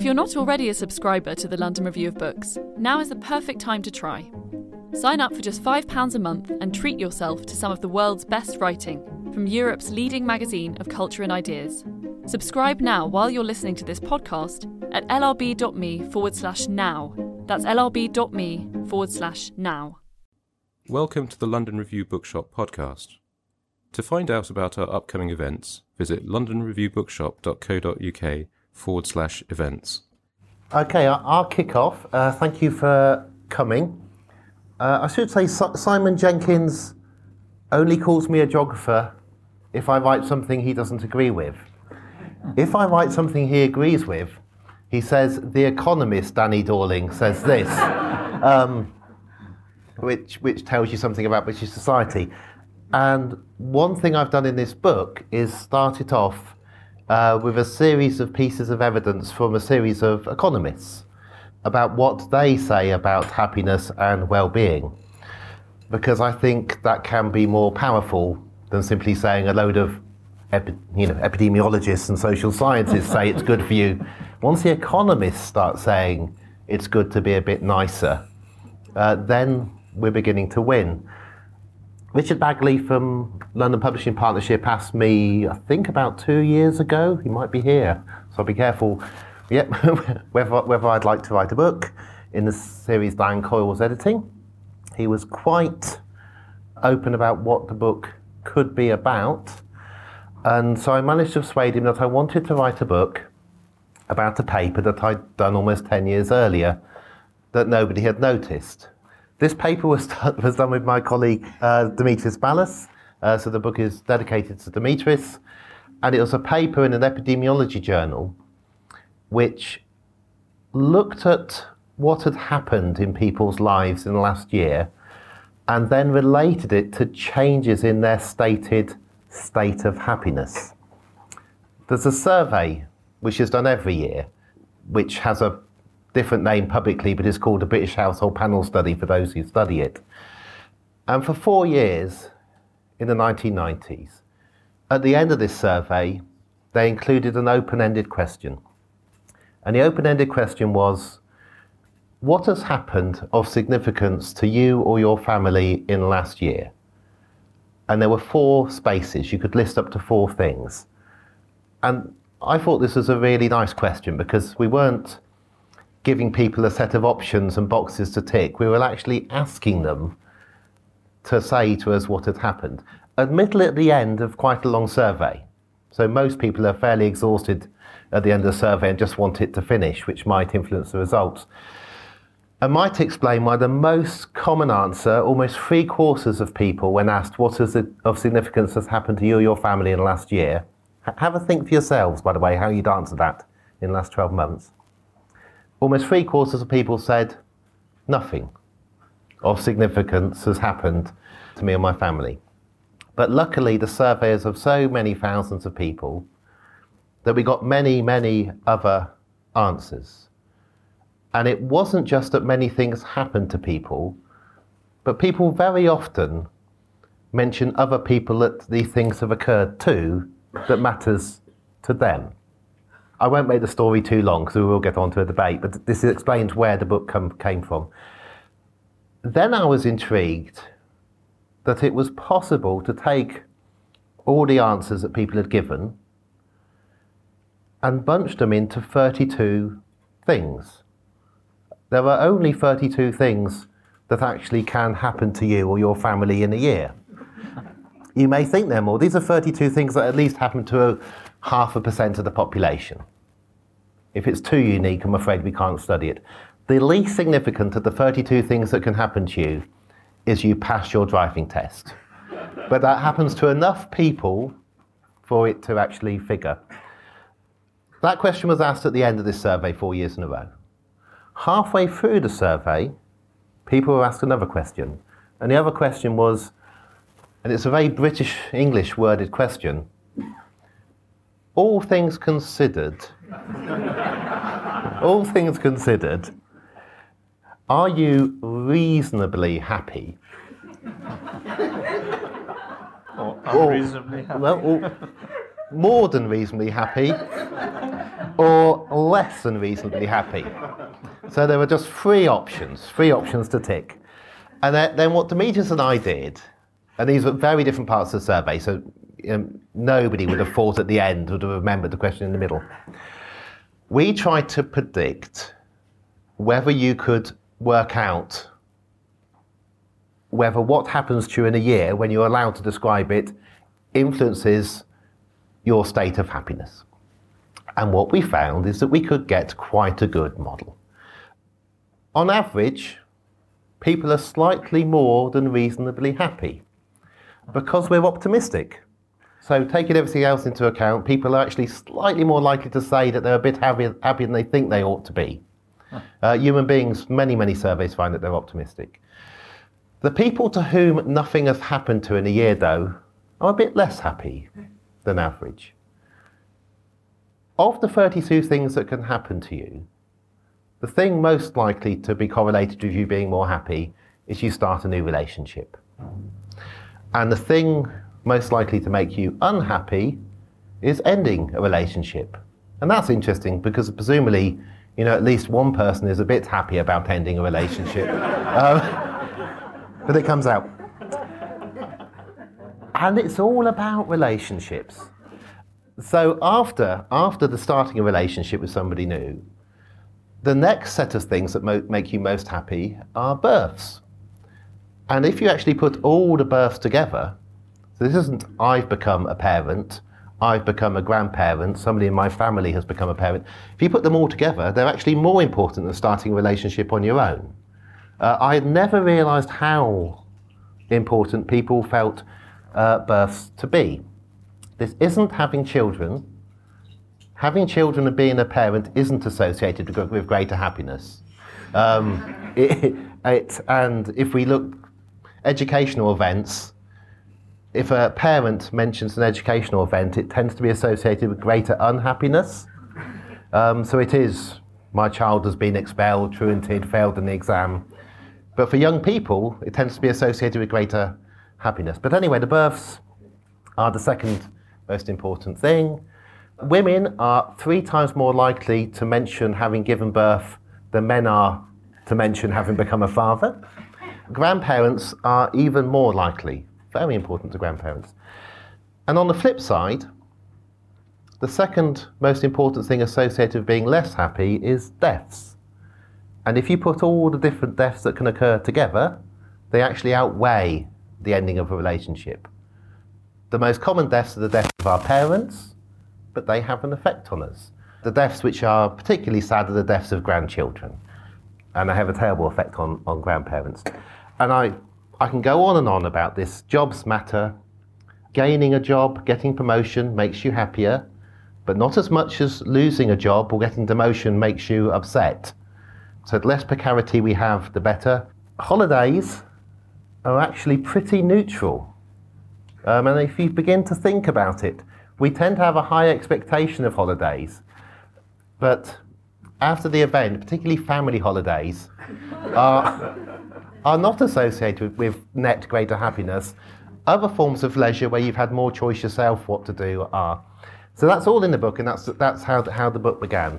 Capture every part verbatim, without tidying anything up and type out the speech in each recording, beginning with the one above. If you're not already a subscriber to the London Review of Books, now is the perfect time to try. Sign up for just five pounds a month and treat yourself to some of the world's best writing from Europe's leading magazine of culture and ideas. Subscribe now while you're listening to this podcast at lrb.me forward slash now. That's lrb.me forward slash now. Welcome to the London Review Bookshop podcast. To find out about our upcoming events, visit london review bookshop dot co dot uk forward slash events. Okay, I'll kick off. Uh, thank you for coming. Uh, I should say Simon Jenkins only calls me a geographer if I write something he doesn't agree with. If I write something he agrees with, he says, the economist Danny Dorling says this, um, which which tells you something about British society. And one thing I've done in this book is start it off uh, with a series of pieces of evidence from a series of economists about what they say about happiness and well-being, because I think that can be more powerful than simply saying a load of epi- you know, epidemiologists and social scientists say it's good for you. Once the economists start saying it's good to be a bit nicer, uh, then we're beginning to win. Richard Bagley from London Publishing Partnership asked me, I think about two years ago, he might be here, so I'll be careful, yep, whether, whether I'd like to write a book in the series Diane Coyle was editing. He was quite open about what the book could be about, and so I managed to persuade him that I wanted to write a book about a paper that I'd done almost ten years earlier that nobody had noticed. This paper was done, was done with my colleague uh, Demetris Ballas, uh, so the book is dedicated to Demetris, and it was a paper in an epidemiology journal which looked at what had happened in people's lives in the last year and then related it to changes in their stated state of happiness. There's a survey which is done every year, which has a different name publicly, but it's called the British Household Panel Study for those who study it. And for four years in the nineteen nineties, at the end of this survey, they included an open-ended question. And the open-ended question was, what has happened of significance to you or your family in the last year? And there were four spaces. You could list up to four things. And I thought this was a really nice question because we weren't giving people a set of options and boxes to tick. We were actually asking them to say to us what had happened. Admittedly at the end of quite a long survey. So most people are fairly exhausted at the end of the survey and just want it to finish, which might influence the results. And might explain why the most common answer, almost three quarters of people when asked what is of significance has happened to you or your family in the last year. Have a think for yourselves, by the way, how you'd answer that in the last twelve months. Almost three quarters of people said nothing of significance has happened to me and my family. But luckily the surveys of so many thousands of people that we got many, many other answers. And it wasn't just that many things happened to people, but people very often mention other people that these things have occurred to that matters to them. I won't make the story too long because we will get on to a debate, but this explains where the book come, came from. Then I was intrigued that it was possible to take all the answers that people had given and bunch them into thirty-two things. There are only thirty-two things that actually can happen to you or your family in a year. You may think they're more. These are thirty-two things that at least happen to a half a percent of the population. If it's too unique, I'm afraid we can't study it. The least significant of the thirty-two things that can happen to you is you pass your driving test. But that happens to enough people for it to actually figure. That question was asked at the end of this survey four years in a row. Halfway through the survey, people were asked another question. And the other question was, and it's a very British English worded question, all things considered, all things considered, are you reasonably happy? Or unreasonably or, happy? Well, or more than reasonably happy, or less than reasonably happy. So there were just three options, three options to tick. And then what Demetris and I did, and these were very different parts of the survey, so um, nobody would have thought at the end, would have remembered the question in the middle. We tried to predict whether you could work out whether what happens to you in a year, when you're allowed to describe it, influences your state of happiness. And what we found is that we could get quite a good model. On average, people are slightly more than reasonably happy because we're optimistic. So taking everything else into account, people are actually slightly more likely to say that they're a bit happier, happier than they think they ought to be. Uh, human beings, many, many surveys find that they're optimistic. The people to whom nothing has happened to in a year, though, are a bit less happy than average. Of the thirty-two things that can happen to you, the thing most likely to be correlated with you being more happy is you start a new relationship. And the thing most likely to make you unhappy is ending a relationship. And that's interesting because presumably, you know, at least one person is a bit happy about ending a relationship. um, But it comes out. And it's all about relationships. So after after the starting a relationship with somebody new, the next set of things that mo- make you most happy are births. And if you actually put all the births together, so this isn't I've become a parent, I've become a grandparent, somebody in my family has become a parent. If you put them all together, they're actually more important than starting a relationship on your own. Uh, I had never realised how important people felt uh, births to be. This isn't having children. Having children and being a parent isn't associated with, with greater happiness. Um, it, it, and if we look at educational events, if a parent mentions an educational event, it tends to be associated with greater unhappiness. Um, so it is, my child has been expelled, truanted, failed in the exam. But for young people, it tends to be associated with greater happiness. But anyway, the births are the second most important thing. Women are three times more likely to mention having given birth than men are to mention having become a father. Grandparents are even more likely, very important to grandparents. And on the flip side, the second most important thing associated with being less happy is deaths. And if you put all the different deaths that can occur together, they actually outweigh the ending of a relationship. The most common deaths are the deaths of our parents, but they have an effect on us. The deaths which are particularly sad are the deaths of grandchildren, and they have a terrible effect on, on grandparents. And I, I can go on and on about this. Jobs matter. Gaining a job, getting promotion makes you happier, but not as much as losing a job or getting demotion makes you upset. So the less precarity we have, the better. Holidays are actually pretty neutral. Um, and if you begin to think about it, we tend to have a high expectation of holidays. But after the event, particularly family holidays, are, are not associated with, with net greater happiness. Other forms of leisure where you've had more choice yourself what to do are. So that's all in the book, and that's, that's how, how the book began.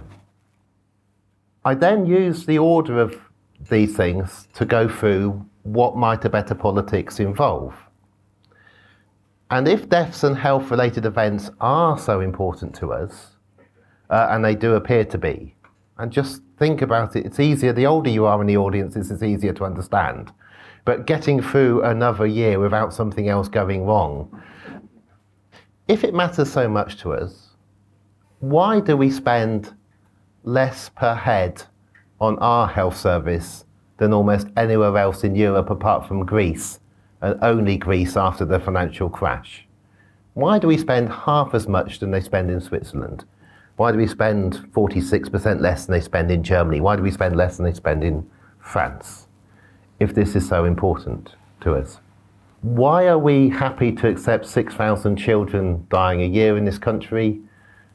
I then used the order of these things to go through what might a better politics involve. And if deaths and health-related events are so important to us, uh, and they do appear to be, and just think about it, it's easier, the older you are in the audience, it's easier to understand. But getting through another year without something else going wrong, if it matters so much to us, why do we spend less per head on our health service than almost anywhere else in Europe apart from Greece, and only Greece after the financial crash? Why do we spend half as much than they spend in Switzerland? Why do we spend forty-six percent less than they spend in Germany? Why do we spend less than they spend in France, if this is so important to us? Why are we happy to accept six thousand children dying a year in this country,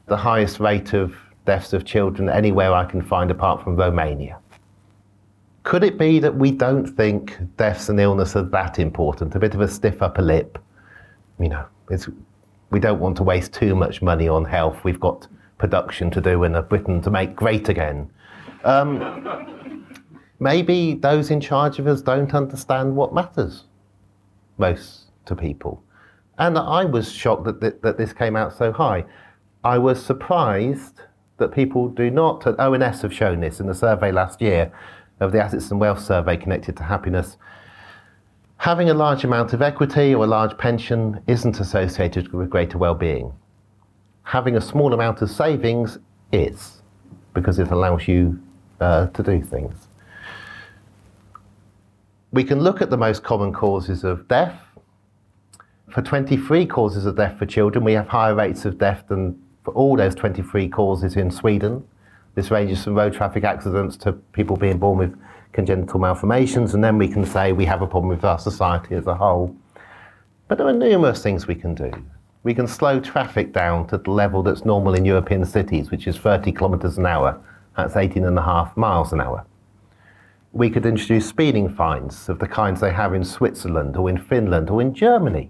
the highest rate of deaths of children anywhere I can find apart from Romania? Could it be that we don't think deaths and illness are that important? A bit of a stiff upper lip. You know, it's, we don't want to waste too much money on health. We've got production to do in a Britain to make great again. Um, maybe those in charge of us don't understand what matters most to people. And I was shocked that th- that this came out so high. I was surprised that people do not, and O N S have shown this in the survey last year, of the Assets and Wealth Survey connected to happiness, having a large amount of equity or a large pension isn't associated with greater well-being. Having a small amount of savings is, because it allows you uh, to do things. We can look at the most common causes of death. For twenty-three causes of death for children, we have higher rates of death than for all those twenty-three causes in Sweden. This ranges from road traffic accidents to people being born with congenital malformations, and then we can say we have a problem with our society as a whole. But there are numerous things we can do. We can slow traffic down to the level that's normal in European cities, which is thirty kilometres an hour. That's eighteen and a half miles an hour. We could introduce speeding fines of the kinds they have in Switzerland or in Finland or in Germany.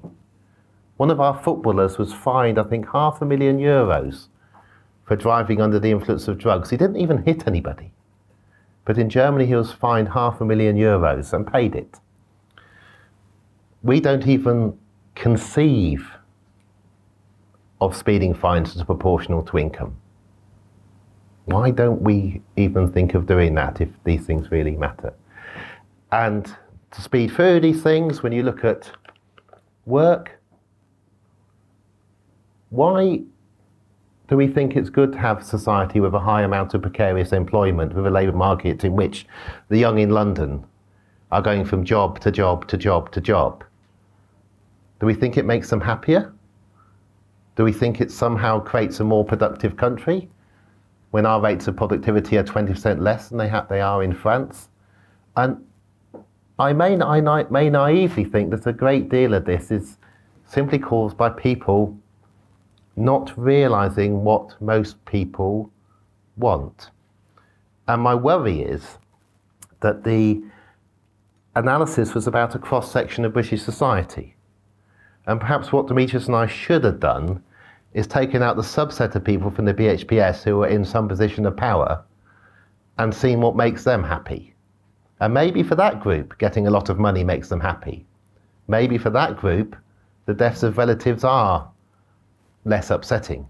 One of our footballers was fined, I think, half a million euros for driving under the influence of drugs. He didn't even hit anybody. But in Germany, he was fined half a million euros and paid it. We don't even conceive of speeding fines as proportional to income. Why don't we even think of doing that if these things really matter? And to speed through these things, when you look at work, why do we think it's good to have society with a high amount of precarious employment, with a labour market in which the young in London are going from job to job to job to job? Do we think it makes them happier? Do we think it somehow creates a more productive country when our rates of productivity are twenty percent less than they have, they are in France? And I may, I na- may naively think that a great deal of this is simply caused by people not realising what most people want. And my worry is that the analysis was about a cross-section of British society. And perhaps what Demetris and I should have done is taken out the subset of people from the B H P S who are in some position of power and seen what makes them happy. And maybe for that group, getting a lot of money makes them happy. Maybe for that group, the deaths of relatives are less upsetting.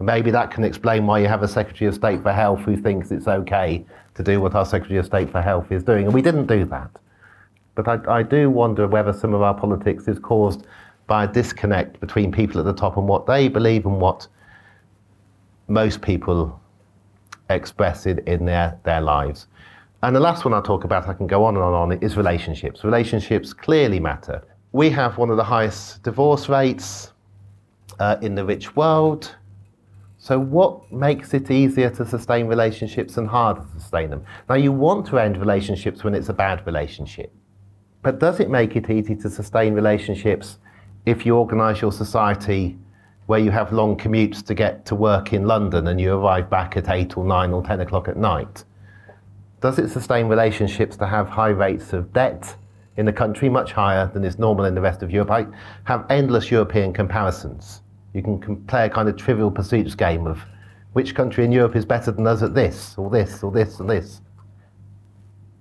Maybe that can explain why you have a Secretary of State for Health who thinks it's okay to do what our Secretary of State for Health is doing. And we didn't do that. But I, I do wonder whether some of our politics is caused by a disconnect between people at the top and what they believe and what most people express in, in their, their lives. And the last one I'll talk about, I can go on and on, is relationships. Relationships clearly matter. We have one of the highest divorce rates uh, in the rich world. So what makes it easier to sustain relationships and harder to sustain them? Now, you want to end relationships when it's a bad relationship. But does it make it easy to sustain relationships if you organise your society where you have long commutes to get to work in London and you arrive back at eight or nine or ten o'clock at night? Does it sustain relationships to have high rates of debt in the country, much higher than is normal in the rest of Europe? I have endless European comparisons. You can play a kind of Trivial Pursuits game of which country in Europe is better than us at this, or this, or this, or this.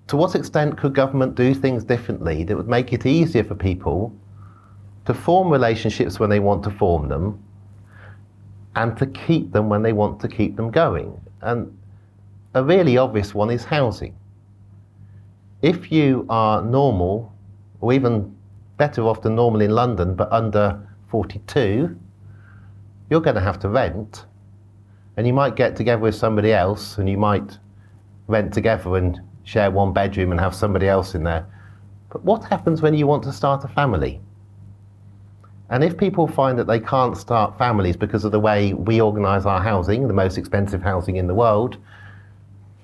To what extent could government do things differently that would make it easier for people to form relationships when they want to form them, and to keep them when they want to keep them going? And a really obvious one is housing. If you are normal, or even better off than normal in London, but under forty-two, you're going to have to rent. And you might get together with somebody else, and you might rent together and share one bedroom and have somebody else in there. But what happens when you want to start a family? And if people find that they can't start families because of the way we organise our housing, the most expensive housing in the world,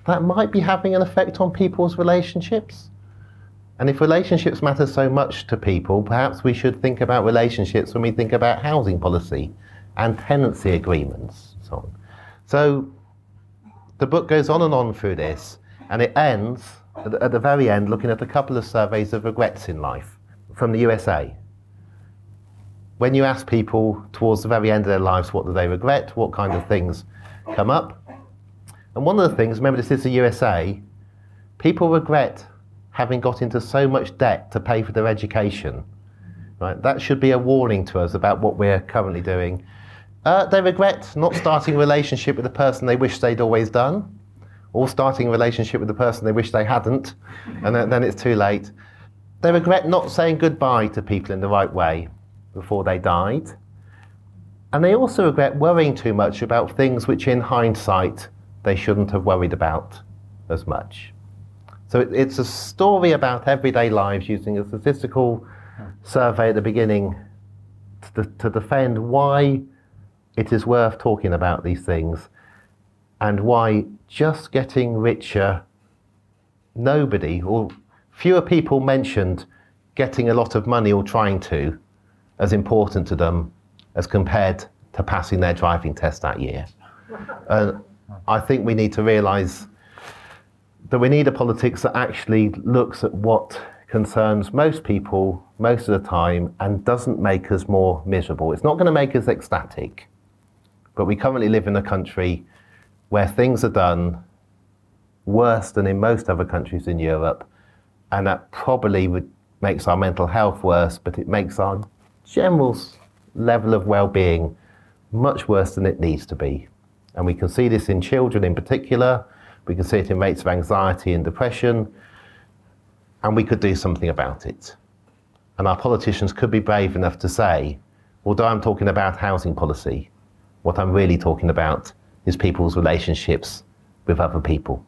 that might be having an effect on people's relationships. And if relationships matter so much to people, perhaps we should think about relationships when we think about housing policy and tenancy agreements, and so on. So the book goes on and on through this, and it ends, at the very end, looking at a couple of surveys of regrets in life from the U S A. when you ask people towards the very end of their lives what do they regret, what kind of things come up. And one of the things, remember this is the U S A, people regret having got into so much debt to pay for their education. Right? That should be a warning to us about what we're currently doing. Uh, they regret not starting a relationship with the person they wish they'd always done, or starting a relationship with the person they wish they hadn't, and then, then it's too late. They regret not saying goodbye to people in the right way before they died. And they also regret worrying too much about things which, in hindsight, they shouldn't have worried about as much. So it, it's a story about everyday lives using a statistical survey at the beginning to, to defend why it is worth talking about these things and why just getting richer, nobody or fewer people mentioned getting a lot of money or trying to as important to them as compared to passing their driving test that year. Uh, I think we need to realise that we need a politics that actually looks at what concerns most people most of the time and doesn't make us more miserable. It's not going to make us ecstatic, but we currently live in a country where things are done worse than in most other countries in Europe, and that probably would, makes our mental health worse, but it makes our general level of well-being much worse than it needs to be. And we can see this in children in particular, we can see it in rates of anxiety and depression, and we could do something about it. And our politicians could be brave enough to say, although I'm talking about housing policy, what I'm really talking about is people's relationships with other people.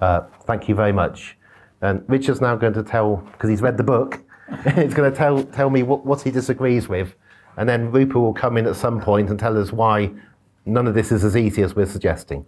Uh, thank you very much. And Richard's now going to tell, because he's read the book, he's going to tell, tell me what, what he disagrees with, and then Rupert will come in at some point and tell us why none of this is as easy as we're suggesting.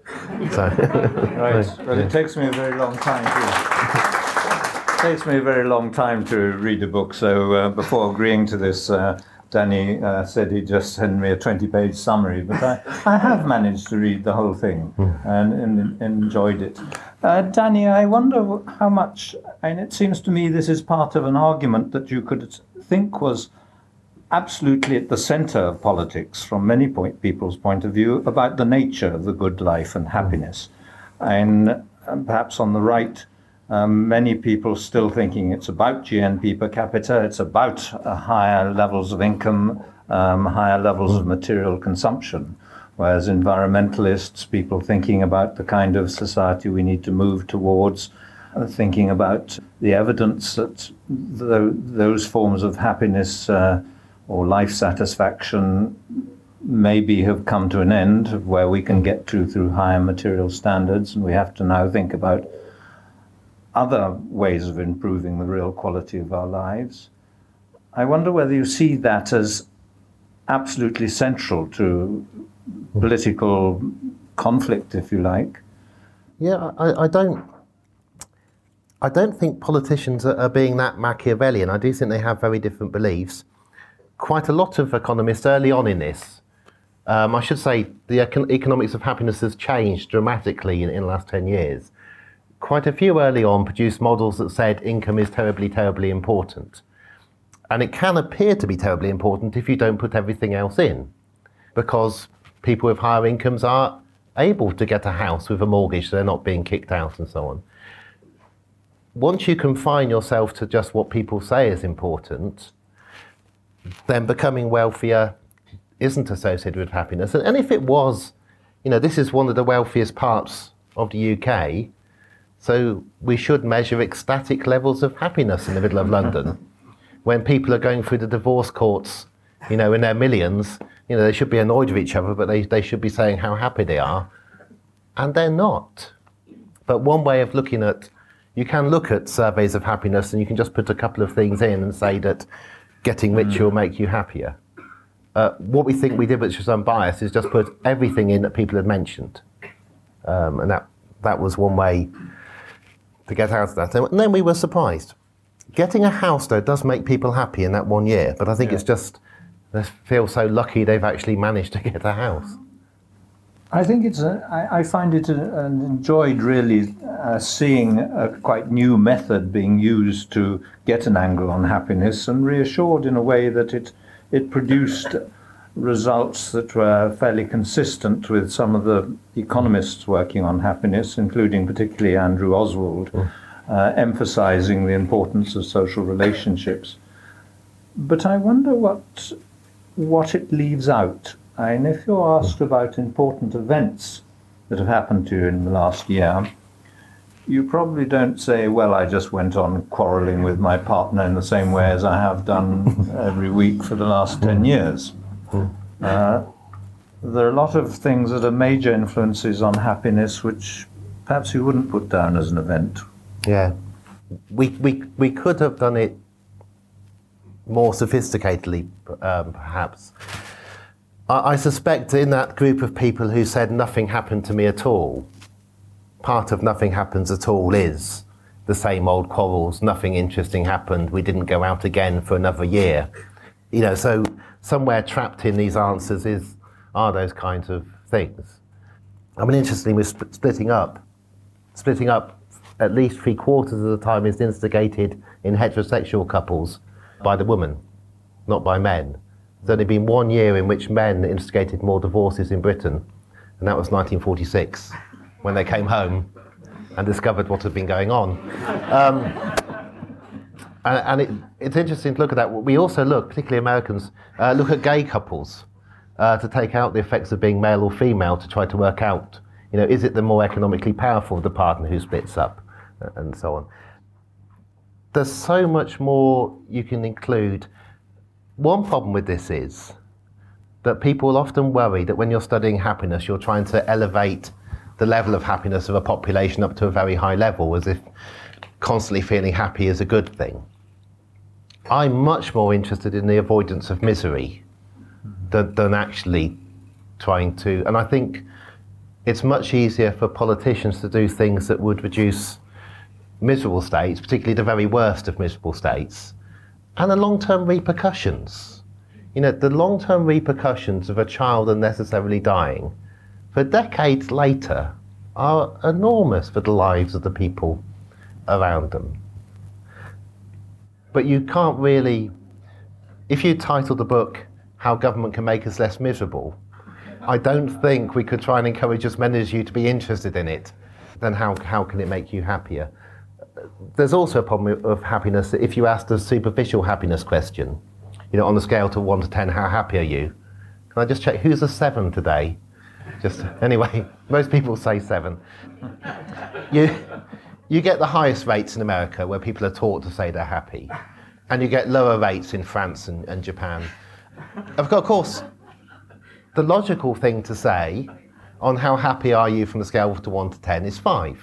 So. Right. Well, it takes me a very long time to, it takes me a very long time to read a book. So uh, before agreeing to this, uh, Danny uh, said he'd just send me a twenty-page summary. But I, I have managed to read the whole thing and, and, and enjoyed it. Uh, Danny, I wonder how much, and it seems to me this is part of an argument that you could think was absolutely at the centre of politics from many point, people's point of view about the nature of the good life and happiness. And, and perhaps on the right, um, many people still thinking it's about G N P per capita, it's about uh, higher levels of income, um, higher levels of material consumption, whereas environmentalists, people thinking about the kind of society we need to move towards, thinking about the evidence that th- those forms of happiness uh, or life satisfaction maybe have come to an end where we can get to through higher material standards, and we have to now think about other ways of improving the real quality of our lives. I wonder whether you see that as absolutely central to political conflict, if you like. Yeah, I, I don't I don't think politicians are, are being that Machiavellian. I do think they have very different beliefs. Quite a lot of economists early on in this, um, I should say the econ- economics of happiness has changed dramatically in, in the last ten years. Quite a few early on produced models that said income is terribly, terribly important. And it can appear to be terribly important if you don't put everything else in, because people with higher incomes are able to get a house with a mortgage, so they're not being kicked out and so on. Once you confine yourself to just what people say is important, then becoming wealthier isn't associated with happiness. And, and if it was, you know, this is one of the wealthiest parts of the U K, so we should measure ecstatic levels of happiness in the middle of London. When people are going through the divorce courts, you know, in their millions, you know, they should be annoyed with each other, but they, they should be saying how happy they are, and they're not. But one way of looking at, you can look at surveys of happiness and you can just put a couple of things in and say that getting richer will make you happier. Uh, what we think we did, which was unbiased, is just put everything in that people had mentioned. Um, and that, that was one way to get out of that. And then we were surprised. Getting a house, though, does make people happy in that one year. But I think yeah. it's just, they feel so lucky they've actually managed to get a house. I think it's, a, I, I find it a, an enjoyed really uh, seeing a quite new method being used to get an angle on happiness, and reassured in a way that it it produced results that were fairly consistent with some of the economists working on happiness, including particularly Andrew Oswald, uh, emphasizing the importance of social relationships. But I wonder what what it leaves out. And if you're asked about important events that have happened to you in the last year, you probably don't say, well, I just went on quarrelling with my partner in the same way as I have done every week for the last ten years. Uh, there are a lot of things that are major influences on happiness which perhaps you wouldn't put down as an event. Yeah. We we we could have done it more sophisticatedly, um, perhaps. I, I suspect in that group of people who said nothing happened to me at all, part of nothing happens at all is the same old quarrels, nothing interesting happened, we didn't go out again for another year. You know, so somewhere trapped in these answers is are those kinds of things. I mean, interestingly, we're sp- splitting up. Splitting up at least three quarters of the time is instigated in heterosexual couples by the woman, not by men. There's only been one year in which men instigated more divorces in Britain, and that was nineteen forty-six, when they came home and discovered what had been going on. Um, And, and it, it's interesting to look at that. We also look, particularly Americans, uh, look at gay couples uh, to take out the effects of being male or female to try to work out, you know, is it the more economically powerful of the partner who splits up, uh, and so on. There's so much more you can include. One problem with this is that people often worry that when you're studying happiness, you're trying to elevate the level of happiness of a population up to a very high level, as if constantly feeling happy is a good thing. I'm much more interested in the avoidance of misery than, than actually trying to, and I think it's much easier for politicians to do things that would reduce miserable states, particularly the very worst of miserable states, and the long-term repercussions. You know, the long-term repercussions of a child unnecessarily dying for decades later are enormous for the lives of the people around them. But you can't really, if you title the book How Government Can Make Us Less Miserable, I don't think we could try and encourage as many as you to be interested in it, then how, how can it make you happier? There's also a problem of happiness that if you ask the superficial happiness question, you know, on the scale to one to ten, how happy are you? Can I just check, who's a seven today? Just, anyway, most people say seven. You... You get the highest rates in America where people are taught to say they're happy, and you get lower rates in France and, and Japan. Of course, the logical thing to say on how happy are you from the scale to one to ten is five,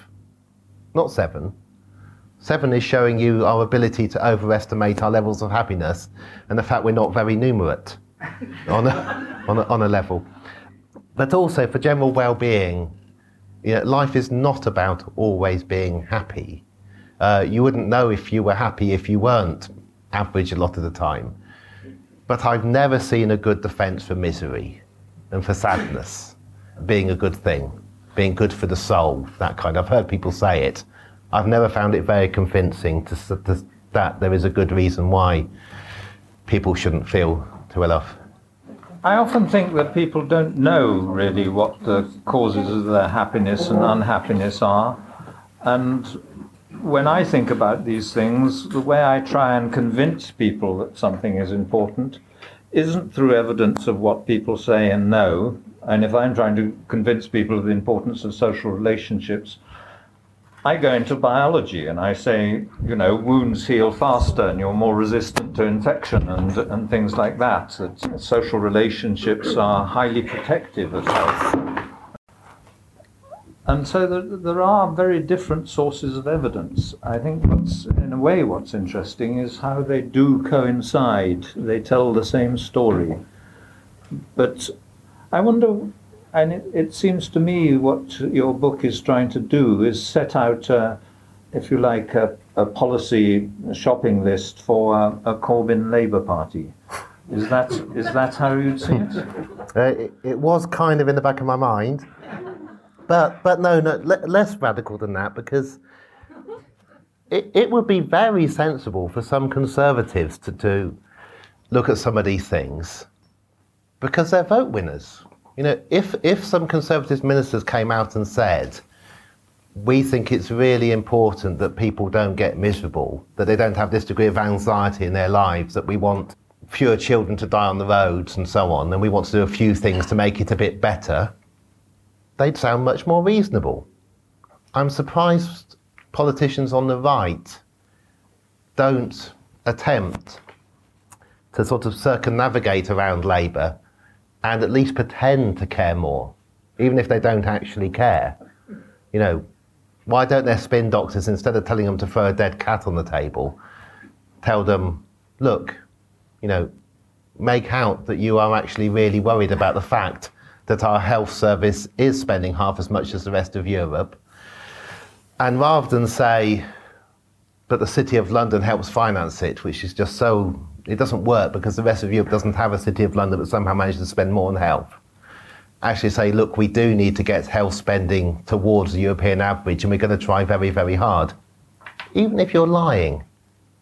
not seven. Seven is showing you our ability to overestimate our levels of happiness and the fact we're not very numerate on a, on a, on a level. But also for general well-being, you know, life is not about always being happy. Uh, you wouldn't know if you were happy if you weren't average a lot of the time. But I've never seen a good defense for misery and for sadness being a good thing, being good for the soul, that kind. I've heard people say it. I've never found it very convincing to, to, that there is a good reason why people shouldn't feel too well off. I often think that people don't know really what the causes of their happiness and unhappiness are. And when I think about these things, the way I try and convince people that something is important isn't through evidence of what people say and know. And if I'm trying to convince people of the importance of social relationships, I go into biology and I say, you know, wounds heal faster and you're more resistant to infection and, and things like that. That social relationships are highly protective of health. And so there, there are very different sources of evidence. I think what's, in a way, what's interesting is how they do coincide. They tell the same story. But I wonder... And it, it seems to me what your book is trying to do is set out, uh, if you like, a, a policy shopping list for uh, a Corbyn Labour Party. Is that is that how you'd see it? Uh, it? It was kind of in the back of my mind. But but no, no le- less radical than that, because it, it would be very sensible for some Conservatives to do look at some of these things because they're vote winners. You know, if if some Conservative ministers came out and said, we think it's really important that people don't get miserable, that they don't have this degree of anxiety in their lives, that we want fewer children to die on the roads and so on, and we want to do a few things to make it a bit better, they'd sound much more reasonable. I'm surprised politicians on the right don't attempt to sort of circumnavigate around Labour and at least pretend to care more, even if they don't actually care. You know, why don't their spin doctors, instead of telling them to throw a dead cat on the table, tell them, look, you know, make out that you are actually really worried about the fact that our health service is spending half as much as the rest of Europe. And rather than say, but the City of London helps finance it, which is just so, it doesn't work because the rest of Europe doesn't have a City of London but somehow manages to spend more on health. Actually say, look, we do need to get health spending towards the European average and we're going to try very, very hard. Even if you're lying,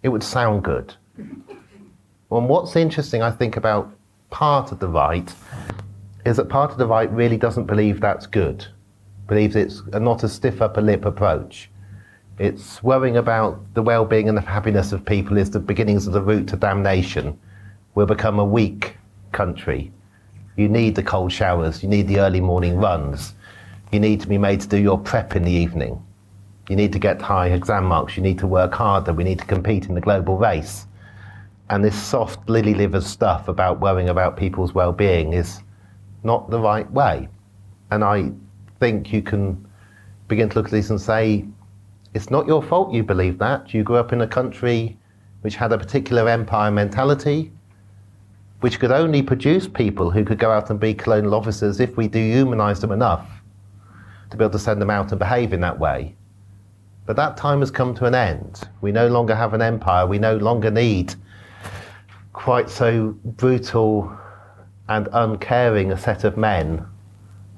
it would sound good. And what's interesting, I think, about part of the right is that part of the right really doesn't believe that's good, believes it's not a stiff upper lip approach. It's worrying about the well-being and the happiness of people is the beginnings of the route to damnation. We'll become a weak country. You need the cold showers, you need the early morning runs, you need to be made to do your prep in the evening, you need to get high exam marks, you need to work harder, we need to compete in the global race. And this soft lily liver stuff about worrying about people's well-being is not the right way. And I think you can begin to look at these and say, it's not your fault you believe that. You grew up in a country which had a particular empire mentality, which could only produce people who could go out and be colonial officers if we dehumanise them enough to be able to send them out and behave in that way. But that time has come to an end. We no longer have an empire. We no longer need quite so brutal and uncaring a set of men,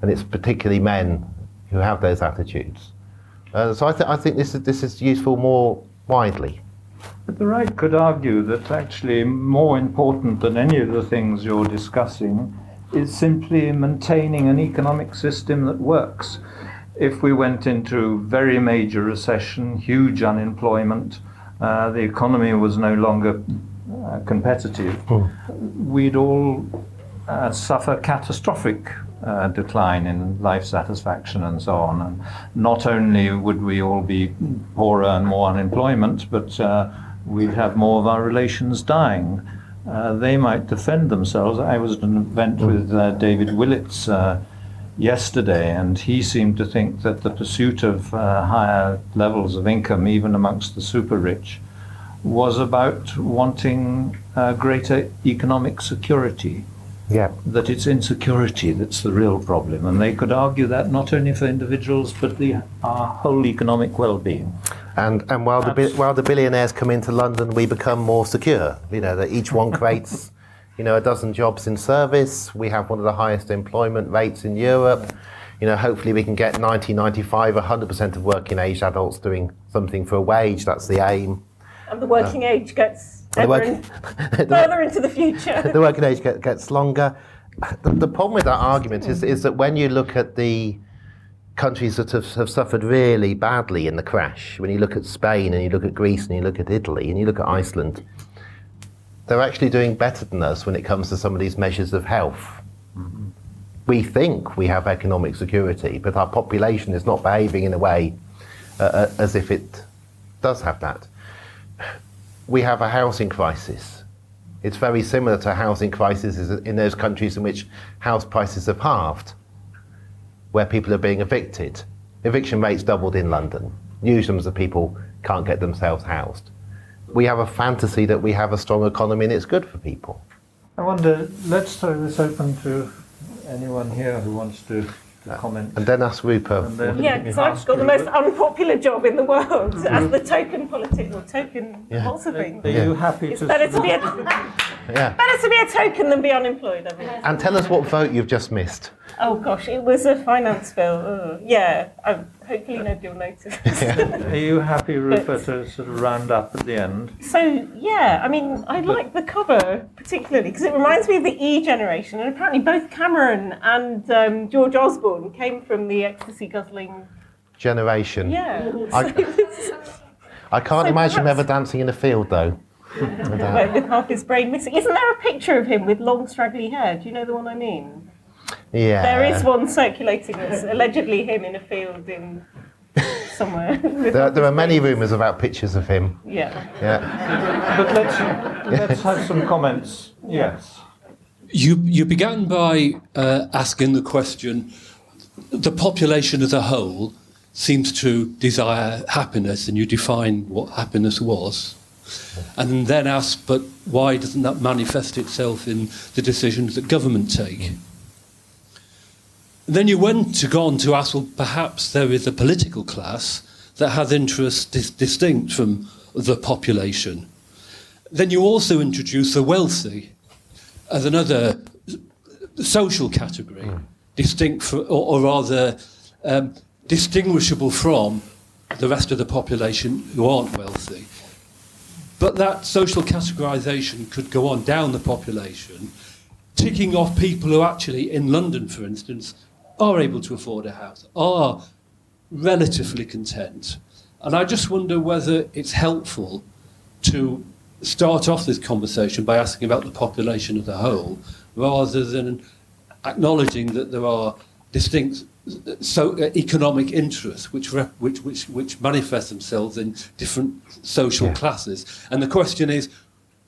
and it's particularly men who have those attitudes. Uh, so I, th- I think this is, this is useful more widely. But the right could argue that actually more important than any of the things you're discussing is simply maintaining an economic system that works. If we went into very major recession, huge unemployment, uh, the economy was no longer uh, competitive, oh. we'd all uh, suffer catastrophic Uh, decline in life satisfaction and so on. And not only would we all be poorer and more unemployment, but uh, we'd have more of our relations dying. Uh, they might defend themselves. I was at an event with uh, David Willetts uh, yesterday, and he seemed to think that the pursuit of uh, higher levels of income, even amongst the super rich, was about wanting uh, greater economic security. Yeah. That it's insecurity that's the real problem, and they could argue that not only for individuals but the our whole economic well-being. And and while that's the while the billionaires come into London, we become more secure. You know that each one creates, you know, a dozen jobs in service. We have one of the highest employment rates in Europe. You know, hopefully we can get ninety, ninety-five, one hundred percent of working-age adults doing something for a wage. That's the aim. And the working uh, age gets. The work, in, the, further into the future. The working age get, gets longer. The, the problem with that argument is, is that when you look at the countries that have, have suffered really badly in the crash, when you look at Spain and you look at Greece and you look at Italy and you look at Iceland, they're actually doing better than us when it comes to some of these measures of health. Mm-hmm. We think we have economic security, but our population is not behaving in a way uh, as if it does have that. We have a housing crisis. It's very similar to housing crises in those countries in which house prices have halved, where people are being evicted. Eviction rates doubled in London. Usually the people can't get themselves housed. We have a fantasy that we have a strong economy and it's good for people. I wonder, let's throw this open to anyone here who wants to comment. And then ask Rupert. Then yeah, because I've got Rupert. The most unpopular job in the world as the token politician, or token yeah. Bolseving. Are you happy it's to... It's better to be a... Yeah. Better to be a token than be unemployed, I mean. And tell us what vote you've just missed. Oh, gosh, it was a finance bill. Ugh. Yeah, um, hopefully nobody will notice. Yeah. Are you happy, Rupert, but, to sort of round up at the end? So, yeah, I mean, I like the cover particularly because it reminds me of the E generation. And apparently both Cameron and um, George Osborne came from the ecstasy-guzzling... generation. Yeah. I, I can't so imagine him ever dancing in a field, though. Well, with half his brain missing. Isn't there a picture of him with long, straggly hair? Do you know the one I mean? Yeah. There is one circulating that's allegedly him in a field in somewhere. there, there are many rumours about pictures of him. Yeah. Yeah. But let's, let's have some comments. Yes. You, you began by uh, asking the question, the population as a whole seems to desire happiness, and you defined what happiness was. And then ask, but why doesn't that manifest itself in the decisions that government take? And then you went to go on to ask, well, perhaps there is a political class that has interests dis- distinct from the population. Then you also introduce the wealthy as another social category, distinct from, or, or rather um, distinguishable from the rest of the population who aren't wealthy. But that social categorisation could go on down the population, ticking off people who actually, in London, for instance, are able to afford a house, are relatively content. And I just wonder whether it's helpful to start off this conversation by asking about the population as a whole, rather than acknowledging that there are distinct so uh, economic interests which, rep, which which which manifest themselves in different social yeah. classes. And the question is,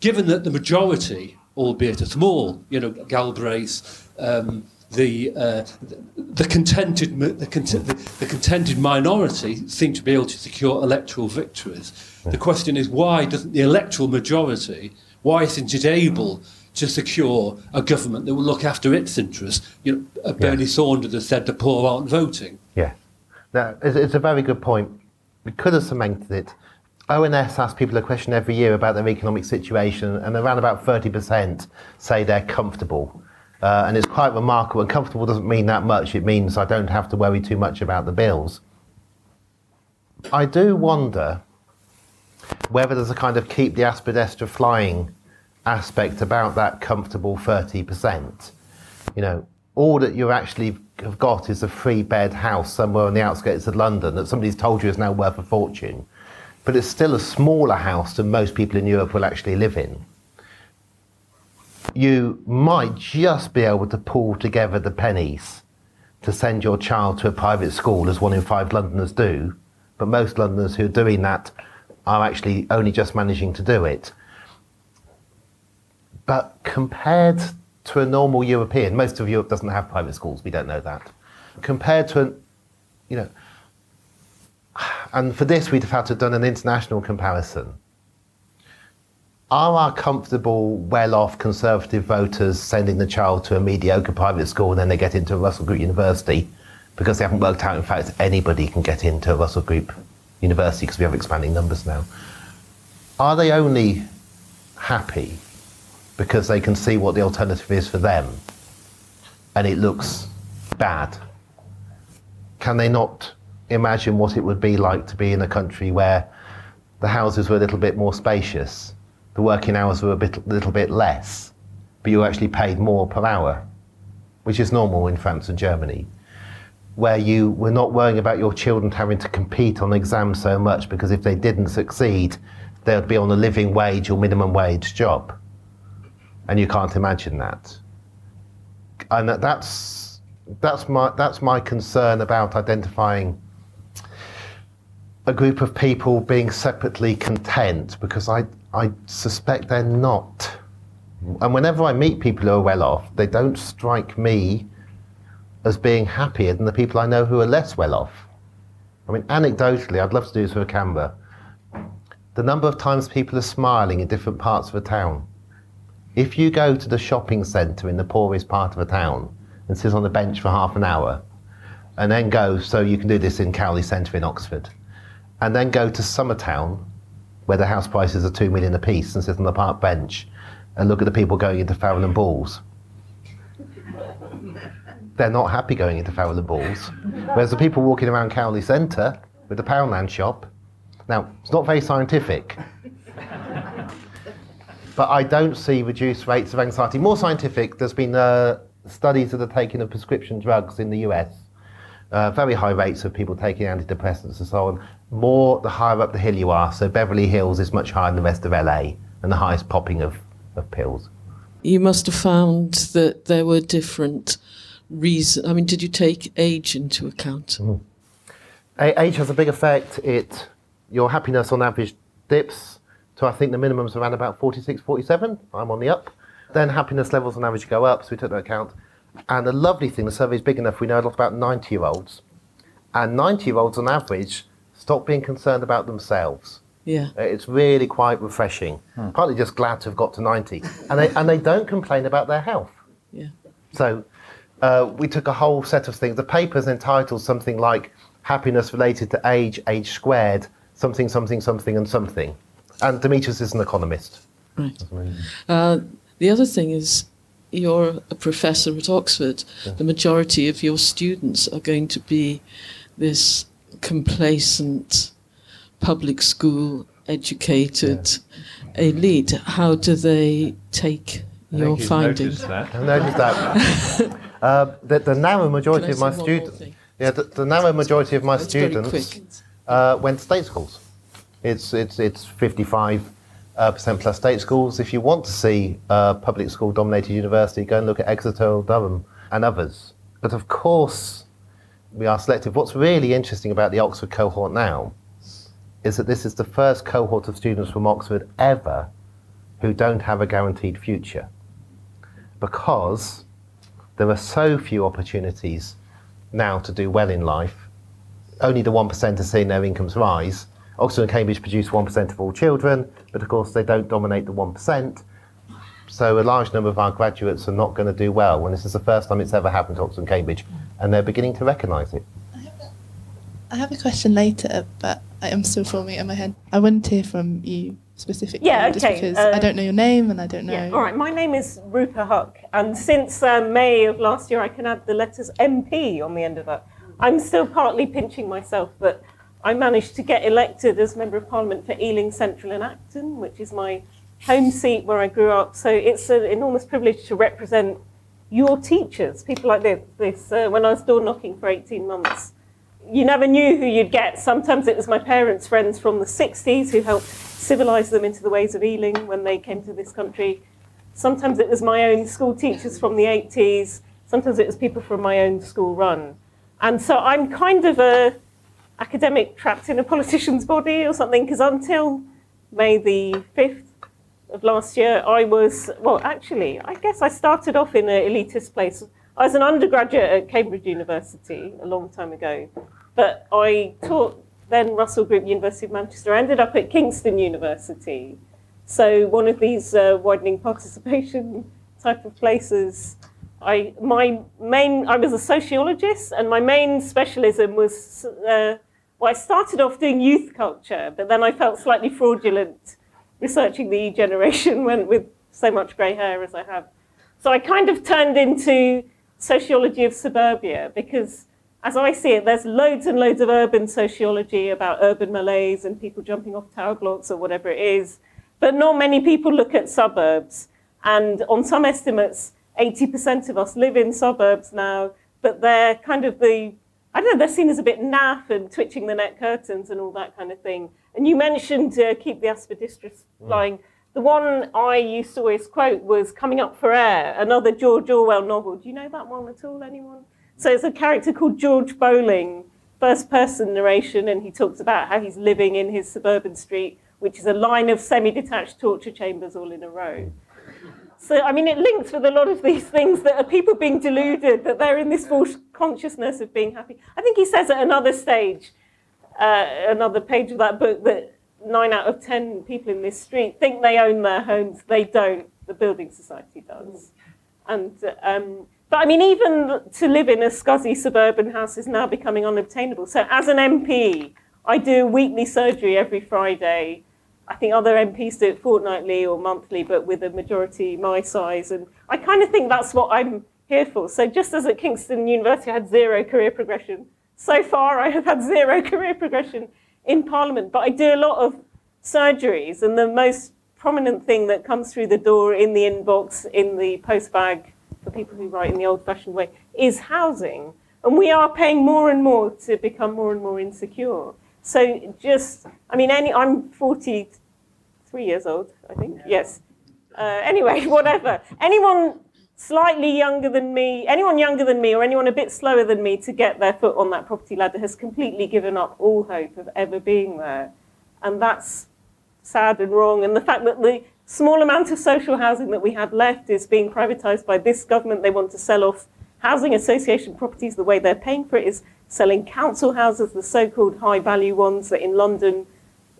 given that the majority, albeit a small, you know, Galbraith, um, the, uh, the the contented the, content, the, the contented minority seem to be able to secure electoral victories. Yeah. The question is, why doesn't the electoral majority, why isn't it able to secure a government that will look after its interests? You know, yeah. Bernie Saunders has said the poor aren't voting. Yeah, now, it's, it's a very good point. We could have cemented it. O N S asks people a question every year about their economic situation, and around about thirty percent say they're comfortable. Uh, and it's quite remarkable, and comfortable doesn't mean that much. It means I don't have to worry too much about the bills. I do wonder whether there's a kind of keep the aspidestra flying aspect about that comfortable thirty percent. You know, all that you actually have got is a three-bed house somewhere on the outskirts of London that somebody's told you is now worth a fortune. But it's still a smaller house than most people in Europe will actually live in. You might just be able to pull together the pennies to send your child to a private school, as one in five Londoners do, but most Londoners who are doing that are actually only just managing to do it. But compared to a normal European, most of Europe doesn't have private schools, we don't know that. Compared to, an, you know, and for this we'd have had to have done an international comparison. Are our comfortable, well-off conservative voters sending the child to a mediocre private school and then they get into a Russell Group University because they haven't worked out, in fact, anybody can get into a Russell Group University because we have expanding numbers now? Are they only happy because they can see what the alternative is for them and it looks bad? Can they not imagine what it would be like to be in a country where the houses were a little bit more spacious, the working hours were a bit, little bit less, but you actually paid more per hour, which is normal in France and Germany, where you were not worrying about your children having to compete on exams so much because if they didn't succeed, they would be on a living wage or minimum wage job. And you can't imagine that. And that's that's my that's my concern about identifying a group of people being separately content, because I I suspect they're not. And whenever I meet people who are well off, they don't strike me as being happier than the people I know who are less well off. I mean, anecdotally, I'd love to do this with a camera. The number of times people are smiling in different parts of a town. If you go to the shopping centre in the poorest part of a town and sit on the bench for half an hour and then go, so you can do this in Cowley Centre in Oxford, and then go to Summertown where the house prices are two million apiece and sit on the park bench and look at the people going into Fowling Balls. They're not happy going into Fowling Balls. Whereas the people walking around Cowley Centre with the Poundland shop, now, it's not very scientific, but I don't see reduced rates of anxiety. More scientific, there's been uh, studies of the taking of prescription drugs in the U S, uh, very high rates of people taking antidepressants and so on. More the higher up the hill you are, so Beverly Hills is much higher than the rest of L A, and the highest popping of, of pills. You must have found that there were different reasons. I mean, did you take age into account? Mm. Age has a big effect. It your happiness on average dips to, I think the minimum's around about forty-six, forty-seven. I'm on the up. Then happiness levels on average go up, so we took that account. And the lovely thing, the survey's big enough, we know a lot about ninety-year-olds. And ninety-year-olds on average stop being concerned about themselves. Yeah. It's really quite refreshing. Hmm. Partly just glad to have got to ninety. And they and they don't complain about their health. Yeah. So uh, we took a whole set of things. The paper's entitled something like Happiness Related to Age, Age Squared, something, something, something, and something. And Demetris is an economist. Right. Uh, the other thing is, you're a professor at Oxford. Yeah. The majority of your students are going to be this complacent, public school, educated yeah. elite. How do they take I your findings? Noticed I noticed that. uh, the, the narrow majority of my students... Yeah, the, the narrow majority of my That's students uh, went to state schools. It's it's it's fifty-five percent uh, plus state schools. If you want to see uh, public school dominated university, go and look at Exeter or Durham and others. But of course, we are selective. What's really interesting about the Oxford cohort now is that this is the first cohort of students from Oxford ever who don't have a guaranteed future, because there are so few opportunities now to do well in life. Only the one percent are seeing their incomes rise. Oxford and Cambridge produce one percent of all children, but of course they don't dominate the one percent. So a large number of our graduates are not going to do well, and this is the first time it's ever happened to Oxford and Cambridge, and they're beginning to recognise it. I have, a, I have a question later, but I am still forming it in my head. I wanted to hear from you specifically, yeah, okay. just because um, I don't know your name and I don't know... Yeah, all right, my name is Rupert Huck, and since uh, May of last year I can add the letters M P on the end of that. I'm still partly pinching myself, but I managed to get elected as Member of Parliament for Ealing Central and Acton, which is my home seat where I grew up, so it's an enormous privilege to represent your teachers, people like this. this uh, when I was door knocking for eighteen months, you never knew who you'd get. Sometimes it was my parents' friends from the sixties who helped civilise them into the ways of Ealing when they came to this country. Sometimes it was my own school teachers from the eighties. Sometimes it was people from my own school run. And so I'm kind of a academic trapped in a politician's body or something, because until May the fifth of last year, I was, well, actually, I guess I started off in an elitist place. I was an undergraduate at Cambridge University a long time ago, but I taught then Russell Group University of Manchester. I ended up at Kingston University. So one of these uh, widening participation type of places. I my main I was a sociologist, and my main specialism was, uh, well, I started off doing youth culture, but then I felt slightly fraudulent researching the E generation went with so much grey hair as I have. So I kind of turned into sociology of suburbia, because as I see it, there's loads and loads of urban sociology about urban malaise and people jumping off tower blocks or whatever it is, but not many people look at suburbs. And on some estimates, eighty percent of us live in suburbs now, but they're kind of the, I don't know, they're seen as a bit naff and twitching the net curtains and all that kind of thing. And you mentioned uh, keep the aspidistras flying. Mm. The one I used to always quote was Coming Up for Air, another George Orwell novel. Do you know that one at all, anyone? So it's a character called George Bowling, first-person narration, and he talks about how he's living in his suburban street, which is a line of semi-detached torture chambers all in a row. So, I mean, it links with a lot of these things that are people being deluded, that they're in this false consciousness of being happy. I think he says at another stage, uh, another page of that book, that nine out of ten people in this street think they own their homes. They don't. The building society does. And um, but I mean, even to live in a scuzzy suburban house is now becoming unobtainable. So as an M P, I do weekly surgery every Friday. I think other M Ps do it fortnightly or monthly, but with a majority my size. And I kind of think that's what I'm here for. So just as at Kingston University, I had zero career progression. So far, I have had zero career progression in Parliament. But I do a lot of surgeries, and the most prominent thing that comes through the door, in the inbox, in the postbag, for people who write in the old-fashioned way, is housing. And we are paying more and more to become more and more insecure. So just, I mean, any, I'm forty-three years old, I think, no. yes. Uh, anyway, whatever. Anyone slightly younger than me, anyone younger than me or anyone a bit slower than me to get their foot on that property ladder has completely given up all hope of ever being there. And that's sad and wrong. And the fact that the small amount of social housing that we have left is being privatised by this government. They want to sell off housing association properties. The way they're paying for it is selling council houses, the so-called high-value ones that in London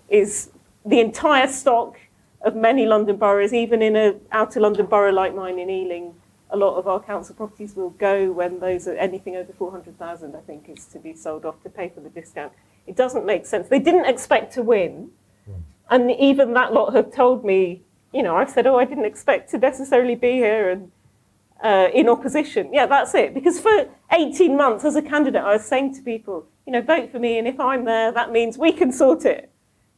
is the entire stock of many London boroughs. Even in an outer London borough like mine in Ealing, a lot of our council properties will go when those are anything over four hundred thousand, I think, is to be sold off to pay for the discount. It doesn't make sense. They didn't expect to win. And even that lot have told me, you know, I've said, oh, I didn't expect to necessarily be here and uh, in opposition. Yeah, that's it. Because for eighteen months as a candidate, I was saying to people, you know, vote for me. And if I'm there, that means we can sort it.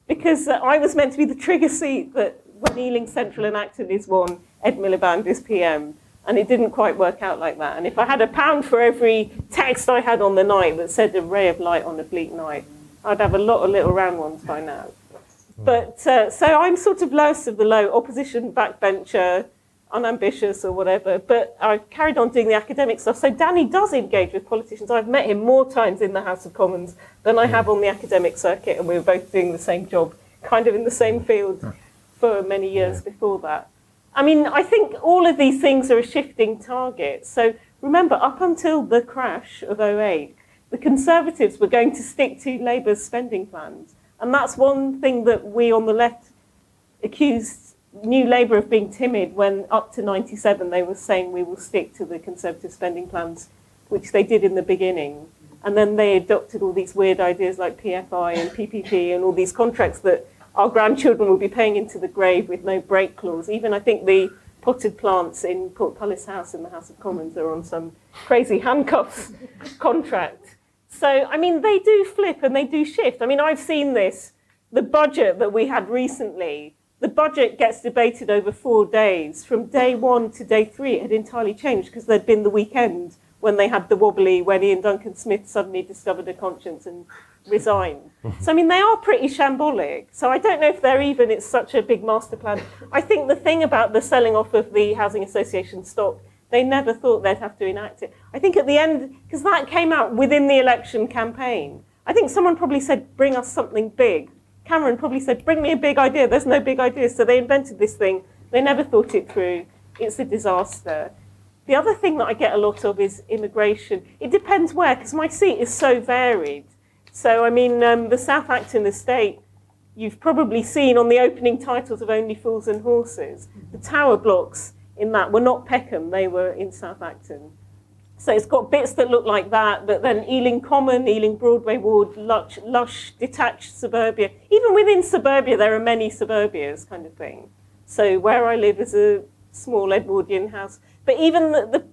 Because uh, I was meant to be the trigger seat that when Ealing Central and Acton is won, Ed Miliband is P M. And it didn't quite work out like that. And if I had a pound for every text I had on the night that said a ray of light on a bleak night, I'd have a lot of little round ones by now. But uh, so I'm sort of lowest of the low, opposition, backbencher, unambitious or whatever. But I've carried on doing the academic stuff. So Danny does engage with politicians. I've met him more times in the House of Commons than I have on the academic circuit. And we were both doing the same job, kind of in the same field for many years before that. I mean, I think all of these things are a shifting target. So remember, up until the crash of oh eight, the Conservatives were going to stick to Labour's spending plans. And that's one thing that we on the left accused New Labour of being timid, when up to ninety-seven they were saying we will stick to the Conservative spending plans, which they did in the beginning. And then they adopted all these weird ideas like P F I and P P P and all these contracts that our grandchildren will be paying into the grave with no break clause. Even I think the potted plants in Portcullis House in the House of Commons are on some crazy handcuffs contract. So, I mean, they do flip and they do shift. I mean, I've seen this. The budget that we had recently, the budget gets debated over four days. From day one to day three, it had entirely changed because there'd been the weekend when they had the wobbly, when Ian Duncan Smith suddenly discovered a conscience and resigned. So, I mean, they are pretty shambolic. So I don't know if they're even, it's such a big master plan. I think the thing about the selling off of the Housing Association stock, they never thought they'd have to enact it. I think at the end, because that came out within the election campaign, I think someone probably said, bring us something big. Cameron probably said, bring me a big idea. There's no big idea. So they invented this thing. They never thought it through. It's a disaster. The other thing that I get a lot of is immigration. It depends where, because my seat is so varied. So, I mean, um, the South Acton estate, you've probably seen on the opening titles of Only Fools and Horses, the tower blocks in that were not Peckham, they were in South Acton. So it's got bits that look like that, but then Ealing Common, Ealing Broadway Ward, lush, lush detached suburbia. Even within suburbia, there are many suburbias kind of thing. So where I live is a small Edwardian house. But even the, the,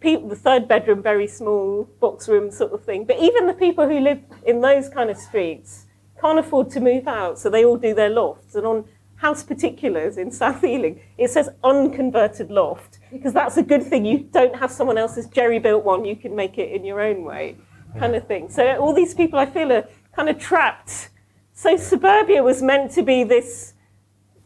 people, the third bedroom, very small box room sort of thing, but even the people who live in those kind of streets can't afford to move out, so they all do their lofts. And on house particulars in South Ealing, it says unconverted loft, because that's a good thing. You don't have someone else's jerry-built one. You can make it in your own way, kind of thing. So all these people, I feel, are kind of trapped. So suburbia was meant to be this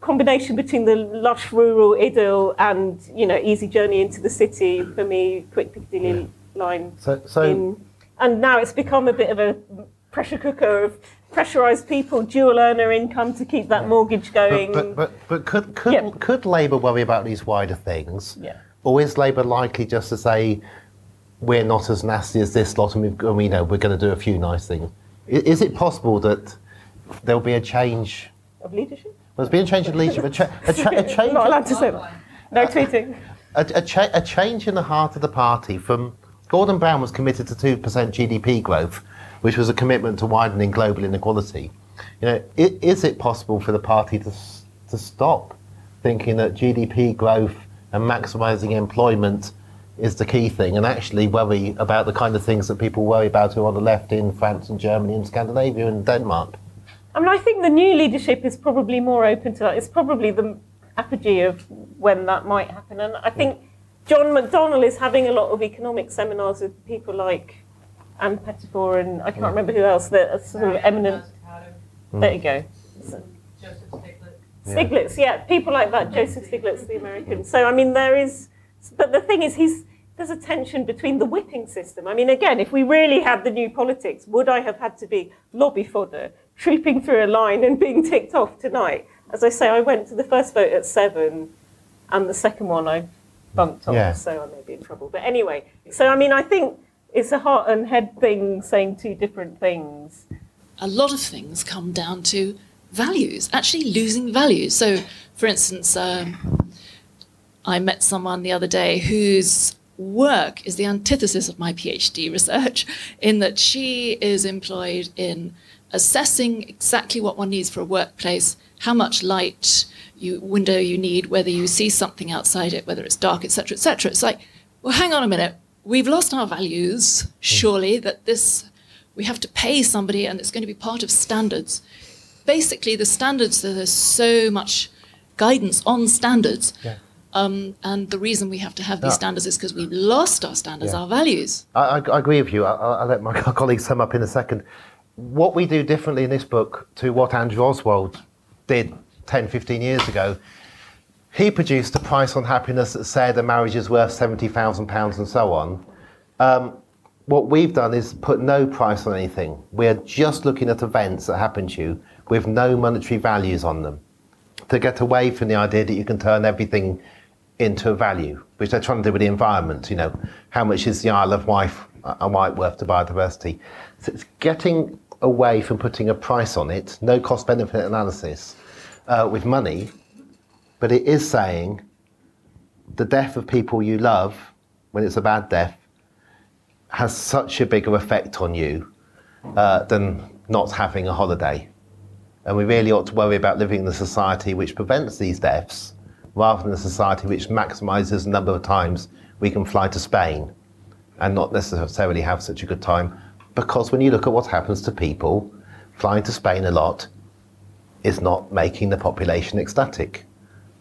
combination between the lush rural idyll and, you know, easy journey into the city, for me, quick Piccadilly line. So, so in, and now it's become a bit of a pressure cooker of pressurised people, dual earner income to keep that mortgage going. But but, but, but could could, yeah. could Labour worry about these wider things? Yeah. Or is Labour likely just to say, we're not as nasty as this lot and, we've, and we know we're going to do a few nice things? Is, is it possible that there'll be a change of leadership? Well, there's been a change in leadership. A, cha- a, cha- a change. I'm not allowed to say that. No tweeting. A, a, cha- a change in the heart of the party. From Gordon Brown was committed to two percent G D P growth, which was a commitment to widening global inequality. You know, it, is it possible for the party to to stop thinking that G D P growth and maximising employment is the key thing, and actually worry about the kind of things that people worry about who are on the left in France and Germany and Scandinavia and Denmark? I mean, I think the new leadership is probably more open to that. It's probably the apogee of when that might happen. And I think John McDonnell is having a lot of economic seminars with people like Anne Pettifor and I can't remember who else, that are sort of eminent. There you go. So, Joseph Stiglitz. Stiglitz, yeah. People like that, Joseph Stiglitz, the American. So, I mean, there is... But the thing is, he's there's a tension between the whipping system. I mean, again, if we really had the new politics, would I have had to be lobby fodder, trooping through a line and being ticked off tonight? As I say, I went to the first vote at seven, and the second one I bumped off, yeah. So I may be in trouble. But anyway, so, I mean, I think it's a heart and head thing, saying two different things. A lot of things come down to values, actually losing values. So, for instance... Um, I met someone the other day whose work is the antithesis of my PhD research, in that she is employed in assessing exactly what one needs for a workplace, how much light you, window you need, whether you see something outside it, whether it's dark, et cetera, et cetera. It's like, well, hang on a minute. We've lost our values, surely, that this, we have to pay somebody and it's going to be part of standards. Basically, the standards, there's so much guidance on standards. Yeah. Um, and the reason we have to have these standards is because we've lost our standards, yeah. our values. I, I, I agree with you. I, I'll let my colleague sum up in a second. What we do differently in this book to what Andrew Oswald did ten, fifteen years ago, he produced a price on happiness that said a marriage is worth seventy thousand pounds and so on. Um, what we've done is put no price on anything. We're just looking at events that happen to you with no monetary values on them, to get away from the idea that you can turn everything into a value, which they're trying to do with the environment. You know, how much is the Isle of Wight worth to biodiversity? So it's getting away from putting a price on it, no cost-benefit analysis uh, with money, but it is saying the death of people you love, when it's a bad death, has such a bigger effect on you uh, than not having a holiday. And we really ought to worry about living in a society which prevents these deaths, rather than a society which maximises the number of times we can fly to Spain and not necessarily have such a good time. Because when you look at what happens to people, flying to Spain a lot is not making the population ecstatic.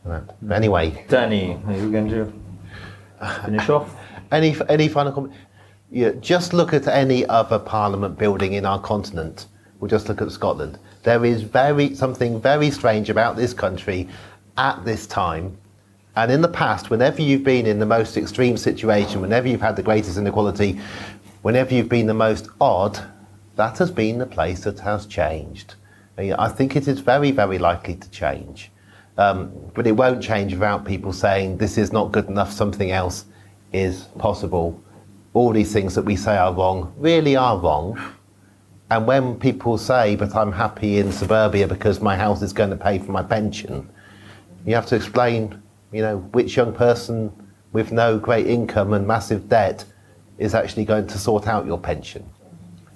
Right. Anyway. Danny, are you going to finish off? Any, any final comment? Yeah, just look at any other parliament building in our continent. We'll just look at Scotland. There is very something very strange about this country at this time, and in the past, whenever you've been in the most extreme situation, whenever you've had the greatest inequality, whenever you've been the most odd, that has been the place that has changed. I think it is very, very likely to change, um, but it won't change without people saying this is not good enough, something else is possible. All these things that we say are wrong really are wrong. And when people say, but I'm happy in suburbia because my house is going to pay for my pension, you have to explain, you know, which young person with no great income and massive debt is actually going to sort out your pension.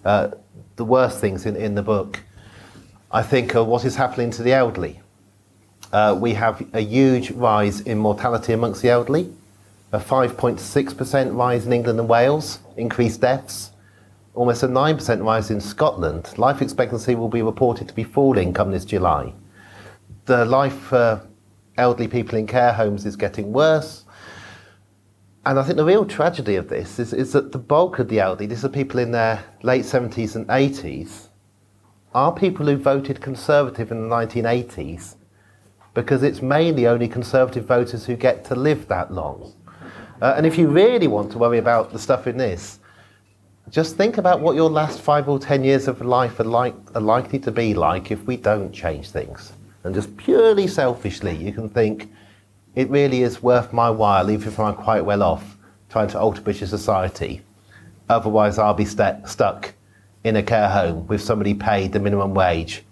Uh, the worst things in, in the book, I think, are what is happening to the elderly. Uh, we have a huge rise in mortality amongst the elderly, a five point six percent rise in England and Wales, increased deaths. Almost a nine percent rise in Scotland. Life expectancy will be reported to be falling come this July. The life for elderly people in care homes is getting worse. And I think the real tragedy of this is, is that the bulk of the elderly, these are people in their late seventies and eighties, are people who voted Conservative in the nineteen eighties, because it's mainly only Conservative voters who get to live that long. Uh, and if you really want to worry about the stuff in this, just think about what your last five or ten years of life are, like, are likely to be like if we don't change things. And just purely selfishly, you can think, it really is worth my while, even if I'm quite well off, trying to alter British society. Otherwise, I'll be st- stuck in a care home with somebody paid the minimum wage,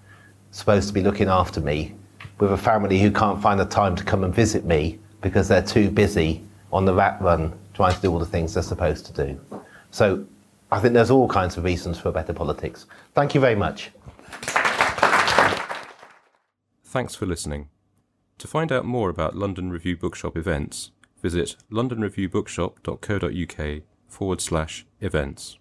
supposed to be looking after me, with a family who can't find the time to come and visit me because they're too busy on the rat run trying to do all the things they're supposed to do. So, I think there's all kinds of reasons for better politics. Thank you very much. Thanks for listening. To find out more about London Review Bookshop events, visit london review bookshop dot co dot uk forward slash events.